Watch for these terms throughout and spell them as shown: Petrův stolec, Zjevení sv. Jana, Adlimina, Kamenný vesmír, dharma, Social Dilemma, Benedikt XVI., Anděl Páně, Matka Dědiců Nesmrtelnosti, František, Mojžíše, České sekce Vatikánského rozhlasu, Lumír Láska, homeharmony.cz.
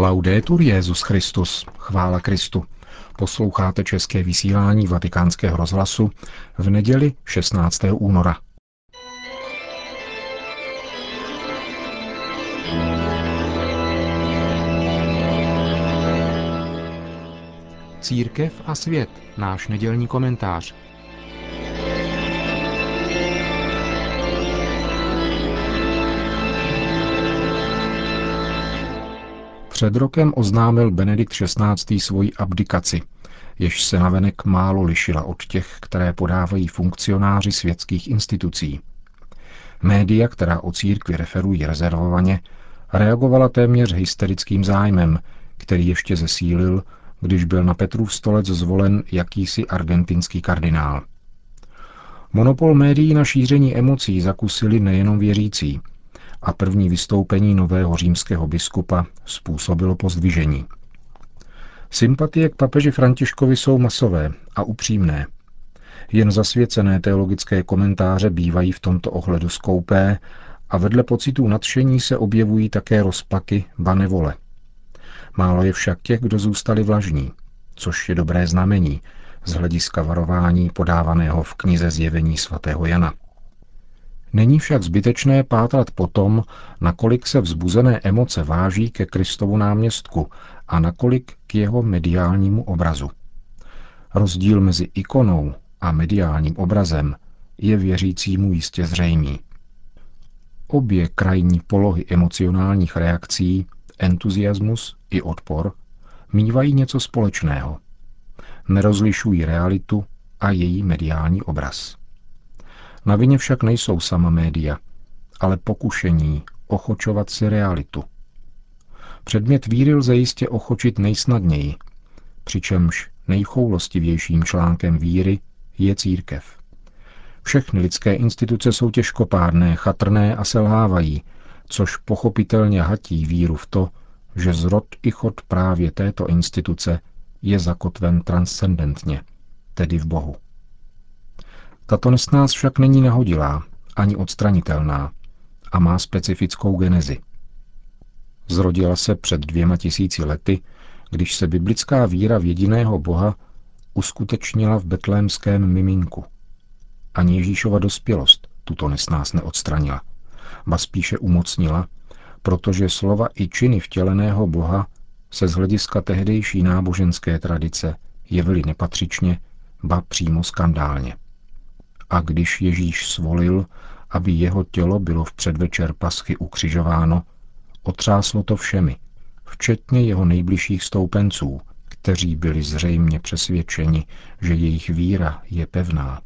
Laudetur Jesus Christus, chvála Kristu. Posloucháte české vysílání Vatikánského rozhlasu v neděli 16. února. Církev a svět, náš nedělní komentář. Před rokem oznámil Benedikt XVI. Svoji abdikaci, jež se navenek málo lišila od těch, které podávají funkcionáři světských institucí. Média, která o církvi referují rezervovaně, reagovala téměř hysterickým zájmem, který ještě zesílil, když byl na Petrův stolec zvolen jakýsi argentinský kardinál. Monopol médií na šíření emocí zakusili nejenom věřící, a první vystoupení nového římského biskupa způsobilo pozdvižení. Sympatie k papeži Františkovi jsou masové a upřímné. Jen zasvěcené teologické komentáře bývají v tomto ohledu skoupé a vedle pocitů nadšení se objevují také rozpaky, ba nevole. Málo je však těch, kdo zůstali vlažní, což je dobré znamení z hlediska varování podávaného v knize Zjevení sv. Jana. Není však zbytečné pátrat po tom, nakolik se vzbuzené emoce váží ke Kristovu náměstku a nakolik k jeho mediálnímu obrazu. Rozdíl mezi ikonou a mediálním obrazem je věřícímu jistě zřejmý. Obě krajní polohy emocionálních reakcí, entuziasmus i odpor, mívají něco společného. Nerozlišují realitu a její mediální obraz. Na vině však nejsou sama média, ale pokušení ochočovat si realitu. Předmět víry lze jistě ochočit nejsnadněji, přičemž nejchoulostivějším článkem víry je církev. Všechny lidské instituce jsou těžkopádné, chatrné a selhávají, což pochopitelně hatí víru v to, že zrod i chod právě této instituce je zakotven transcendentně, tedy v Bohu. Tato nesnáz však není nahodilá, ani odstranitelná a má specifickou genezi. Zrodila se před 2000 lety, když se biblická víra v jediného Boha uskutečnila v betlémském miminku. Ani Ježíšova dospělost tuto nesnáz neodstranila, ba spíše umocnila, protože slova i činy vtěleného Boha se z hlediska tehdejší náboženské tradice jevily nepatřičně, ba přímo skandálně. A když Ježíš svolil, aby jeho tělo bylo v předvečer paschy ukřižováno, otřáslo to všemi, včetně jeho nejbližších stoupenců, kteří byli zřejmě přesvědčeni, že jejich víra je pevná.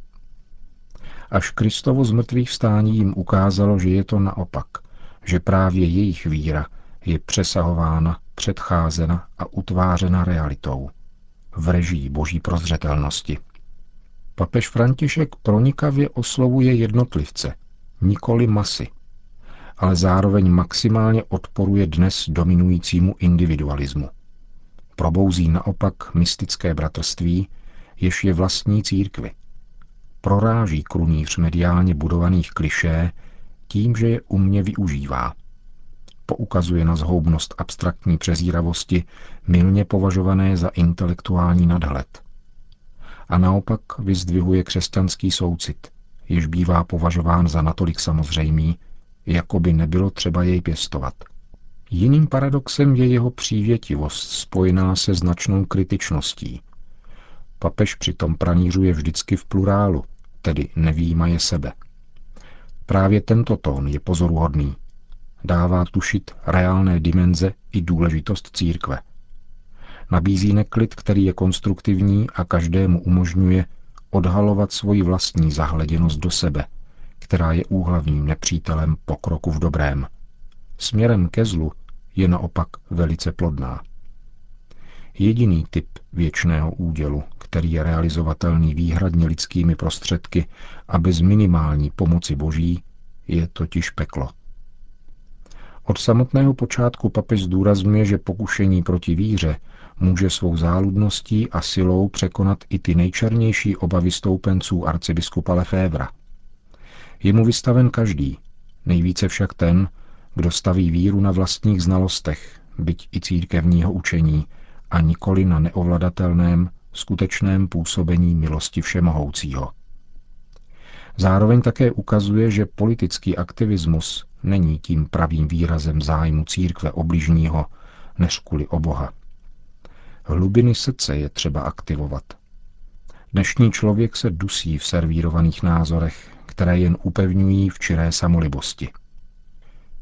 Až Kristovo zmrtvých vstání jim ukázalo, že je to naopak, že právě jejich víra je přesahována, předcházena a utvářena realitou, v režii boží prozřetelnosti. Papež František pronikavě oslovuje jednotlivce, nikoli masy, ale zároveň maximálně odporuje dnes dominujícímu individualismu. Probouzí naopak mystické bratrství, jež je vlastní církvi. Proráží krunýř mediálně budovaných klišé tím, že je umně využívá. Poukazuje na zhoubnost abstraktní přezíravosti, mylně považované za intelektuální nadhled. A naopak vyzdvihuje křesťanský soucit, jež bývá považován za natolik samozřejmý, jako by nebylo třeba jej pěstovat. Jiným paradoxem je jeho přívětivost, spojená se značnou kritičností. Papež přitom pranířuje vždycky v plurálu, tedy nevyjímaje sebe. Právě tento tón je pozoruhodný. Dává tušit reálné dimenze i důležitost církve. Nabízí neklid, který je konstruktivní a každému umožňuje odhalovat svoji vlastní zahleděnost do sebe, která je úhlavním nepřítelem pokroku v dobrém. Směrem ke zlu je naopak velice plodná. Jediný typ věčného údělu, který je realizovatelný výhradně lidskými prostředky a bez minimální pomoci boží, je totiž peklo. Od samotného počátku papež zdůrazňuje, že pokušení proti víře může svou záludností a silou překonat i ty nejčernější obavy stoupenců arcibiskupa Lefévra. Je mu vystaven každý, nejvíce však ten, kdo staví víru na vlastních znalostech, byť i církevního učení, a nikoli na neovladatelném, skutečném působení milosti Všemohoucího. Zároveň také ukazuje, že politický aktivismus není tím pravým výrazem zájmu církve o bližního, než kvůli o Boha. Hlubiny srdce je třeba aktivovat. Dnešní člověk se dusí v servírovaných názorech, které jen upevňují včiré samolibosti.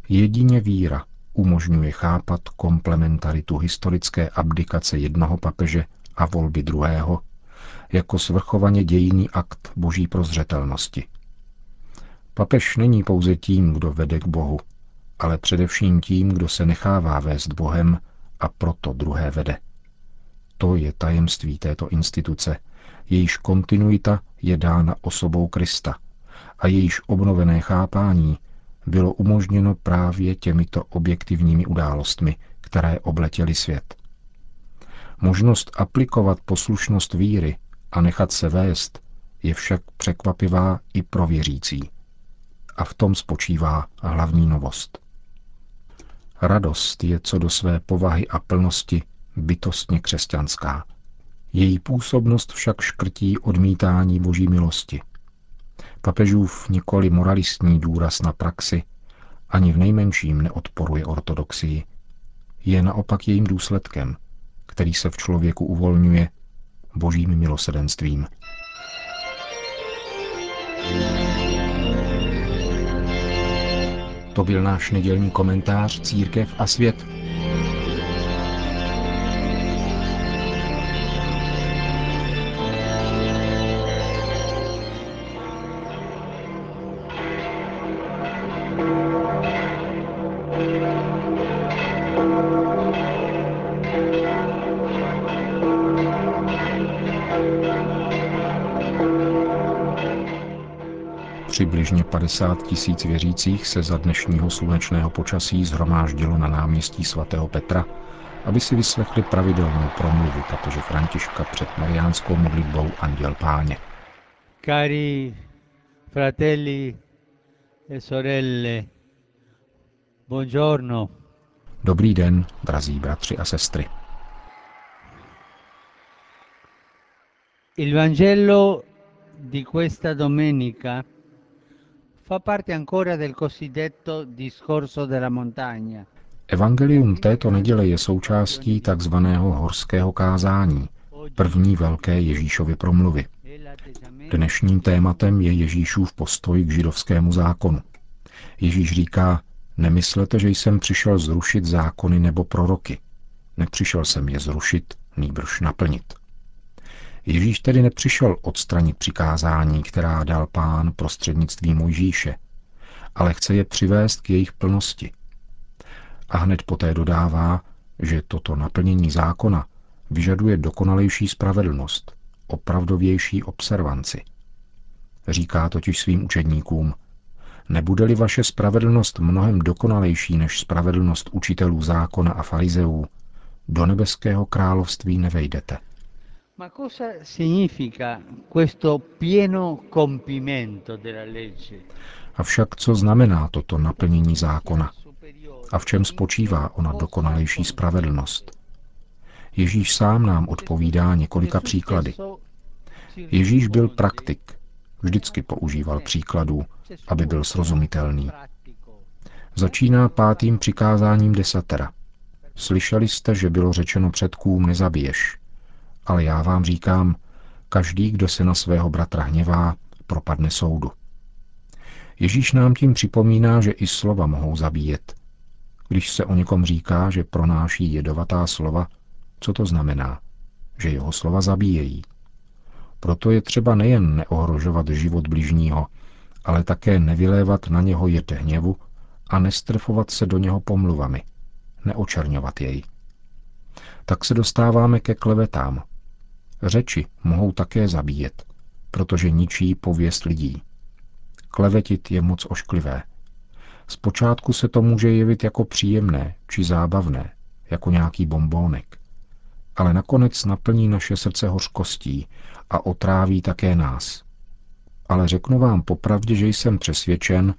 Jedině víra umožňuje chápat komplementaritu historické abdikace jednoho papeže a volby druhého jako svrchovaně dějinný akt boží prozřetelnosti. Papež není pouze tím, kdo vede k Bohu, ale především tím, kdo se nechává vést Bohem a proto druhé vede. To je tajemství této instituce, jejíž kontinuita je dána osobou Krista a jejíž obnovené chápání bylo umožněno právě těmito objektivními událostmi, které obletěly svět. Možnost aplikovat poslušnost víry a nechat se vést je však překvapivá i pro věřící. A v tom spočívá hlavní novost. Radost je co do své povahy a plnosti bytostně křesťanská. Její působnost však škrtí odmítání boží milosti. Papežův nikoli moralistní důraz na praxi ani v nejmenším neodporuje ortodoxii. Je naopak jejím důsledkem, který se v člověku uvolňuje božím milosrdenstvím. To byl náš nedělní komentář Církev a svět. Přibližně 50 000 věřících se za dnešního slunečného počasí shromáždilo na náměstí sv. Petra, aby si vyslechli pravidelnou promluvu papeže Františka před mariánskou modlitbou Anděl Páně. Cari fratelli e sorelle, buongiorno. Dobrý den, drazí bratři a sestry. Il Vangelo di questa domenica fa parte ancora del cosiddetto discorso della montagna. Evangelium této neděle je součástí takzvaného horského kázání, první velké Ježíšovy promluvy. Dnešním tématem je Ježíšův postoj k židovskému zákonu. Ježíš říká: nemyslete, že jsem přišel zrušit zákony nebo proroky. Nepřišel jsem je zrušit, nýbrž naplnit. Ježíš tedy nepřišel odstranit přikázání, která dal Pán prostřednictvím Mojžíše, ale chce je přivést k jejich plnosti. A hned poté dodává, že toto naplnění zákona vyžaduje dokonalejší spravedlnost, opravdovější observanci. Říká totiž svým učedníkům: nebude-li vaše spravedlnost mnohem dokonalejší než spravedlnost učitelů zákona a farizeů, do nebeského království nevejdete. Ma cosa significa questo pieno compimento della legge? Avšak co znamená toto naplnění zákona? A v čem spočívá ona dokonalejší spravedlnost? Ježíš sám nám odpovídá několika příklady. Ježíš byl praktik, vždycky používal příkladů, aby byl srozumitelný. Začíná 5. přikázáním desatera. Slyšeli jste, že bylo řečeno předkům: nezabiješ. Ale já vám říkám, každý, kdo se na svého bratra hněvá, propadne soudu. Ježíš nám tím připomíná, že i slova mohou zabíjet. Když se o někom říká, že pronáší jedovatá slova, co to znamená? Že jeho slova zabíjejí. Proto je třeba nejen neohrožovat život bližního, ale také nevylévat na něho jed hněvu a nestrefovat se do něho pomluvami, neočerňovat jej. Tak se dostáváme ke klevetám. Řeči mohou také zabíjet, protože ničí pověst lidí. Klevetit je moc ošklivé. Zpočátku se to může jevit jako příjemné či zábavné, jako nějaký bombónek. Ale nakonec naplní naše srdce hořkostí a otráví také nás. Ale řeknu vám popravdě, že jsem přesvědčen,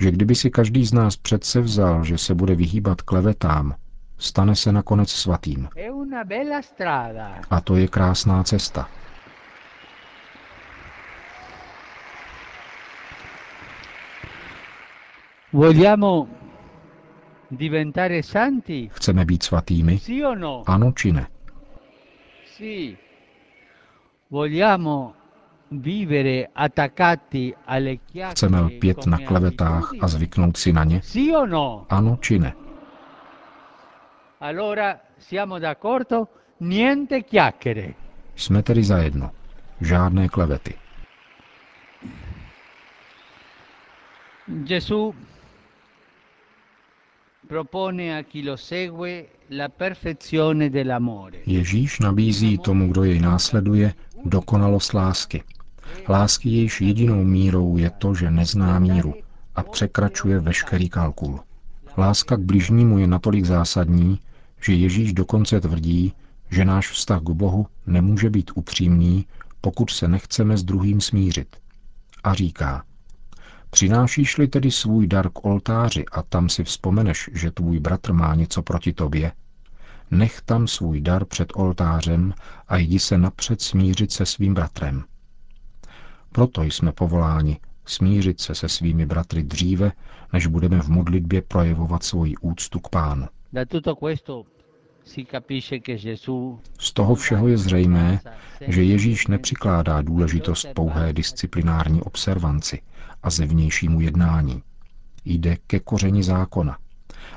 že kdyby si každý z nás předsevzal, že se bude vyhýbat klevetám, stane se nakonec svatým. A to je krásná cesta. Chceme být svatými? Ano či ne? Chceme lpět na klevetách a zvyknout si na ně? Ano či ne? Jsme tedy zajedno. Žádné klevety. Gesù propone a chi lo segue la perfezione dell'amore. Ježíš nabízí tomu, kdo jej následuje, dokonalost lásky. Lásky, jejíž jedinou mírou je to, že nezná míru a překračuje veškerý kalkul. Láska k bližnímu je natolik zásadní, že Ježíš dokonce tvrdí, že náš vztah k Bohu nemůže být upřímný, pokud se nechceme s druhým smířit. A říká: přinášíš-li tedy svůj dar k oltáři a tam si vzpomeneš, že tvůj bratr má něco proti tobě, nech tam svůj dar před oltářem a jdi se napřed smířit se svým bratrem. Proto jsme povoláni smířit se se svými bratry dříve, než budeme v modlitbě projevovat svoji úctu k Pánu. Z toho všeho je zřejmé, že Ježíš nepřikládá důležitost pouhé disciplinární observanci a zevnějšímu jednání. Jde ke kořeni zákona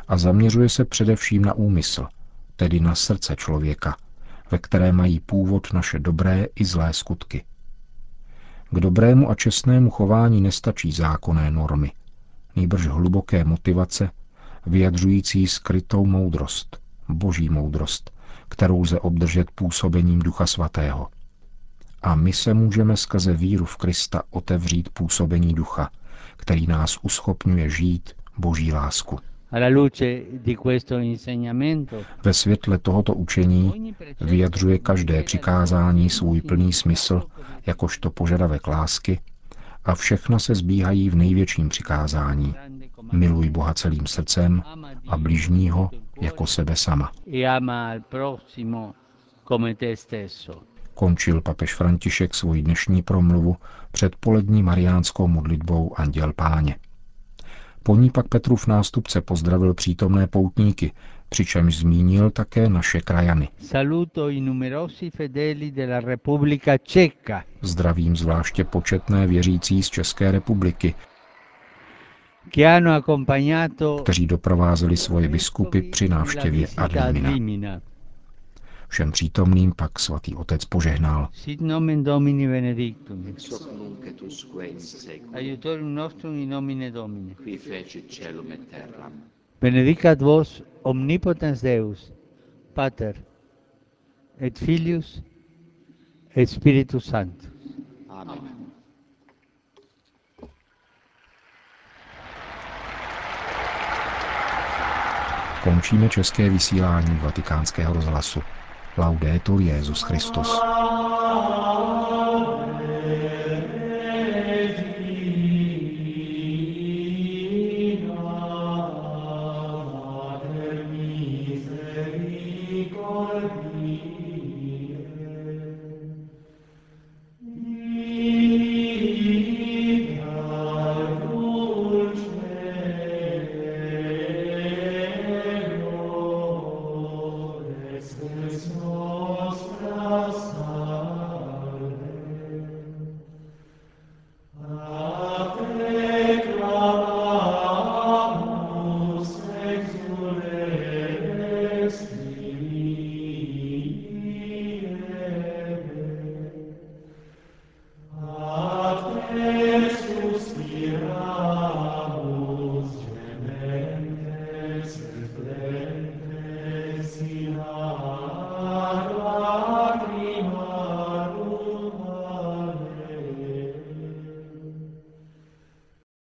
a zaměřuje se především na úmysl, tedy na srdce člověka, ve které mají původ naše dobré i zlé skutky. K dobrému a čestnému chování nestačí zákonné normy, nýbrž hluboké motivace, vyjadřující skrytou moudrost, boží moudrost, kterou lze obdržet působením Ducha Svatého. A my se můžeme skrze víru v Krista otevřít působení Ducha, který nás uschopňuje žít boží lásku. Ve světle tohoto učení vyjadřuje každé přikázání svůj plný smysl, jakožto požadavek lásky, a všechna se zbíhají v největším přikázání. Miluj Boha celým srdcem a bližního jako sebe sama. Končil papež František svoji dnešní promluvu před polední mariánskou modlitbou Anděl Páně. Po ní pak Petrův nástupce pozdravil přítomné poutníky, přičemž zmínil také naše krajany. Zdravím zvláště početné věřící z České republiky, kteří doprovázeli svoje biskupy při návštěvě Adlimina. Všem přítomným pak svatý otec požehnal. Sit nomen Domini benedictum. Aiutorium nostrum in nomine Domini. Qui fecit caelum et terram. Benedicat vos omnipotens Deus, Pater, et Filius, et Spiritus Sanctus. Amen. Končíme české vysílání Vatikánského rozhlasu. Laudetur Jesus Christus.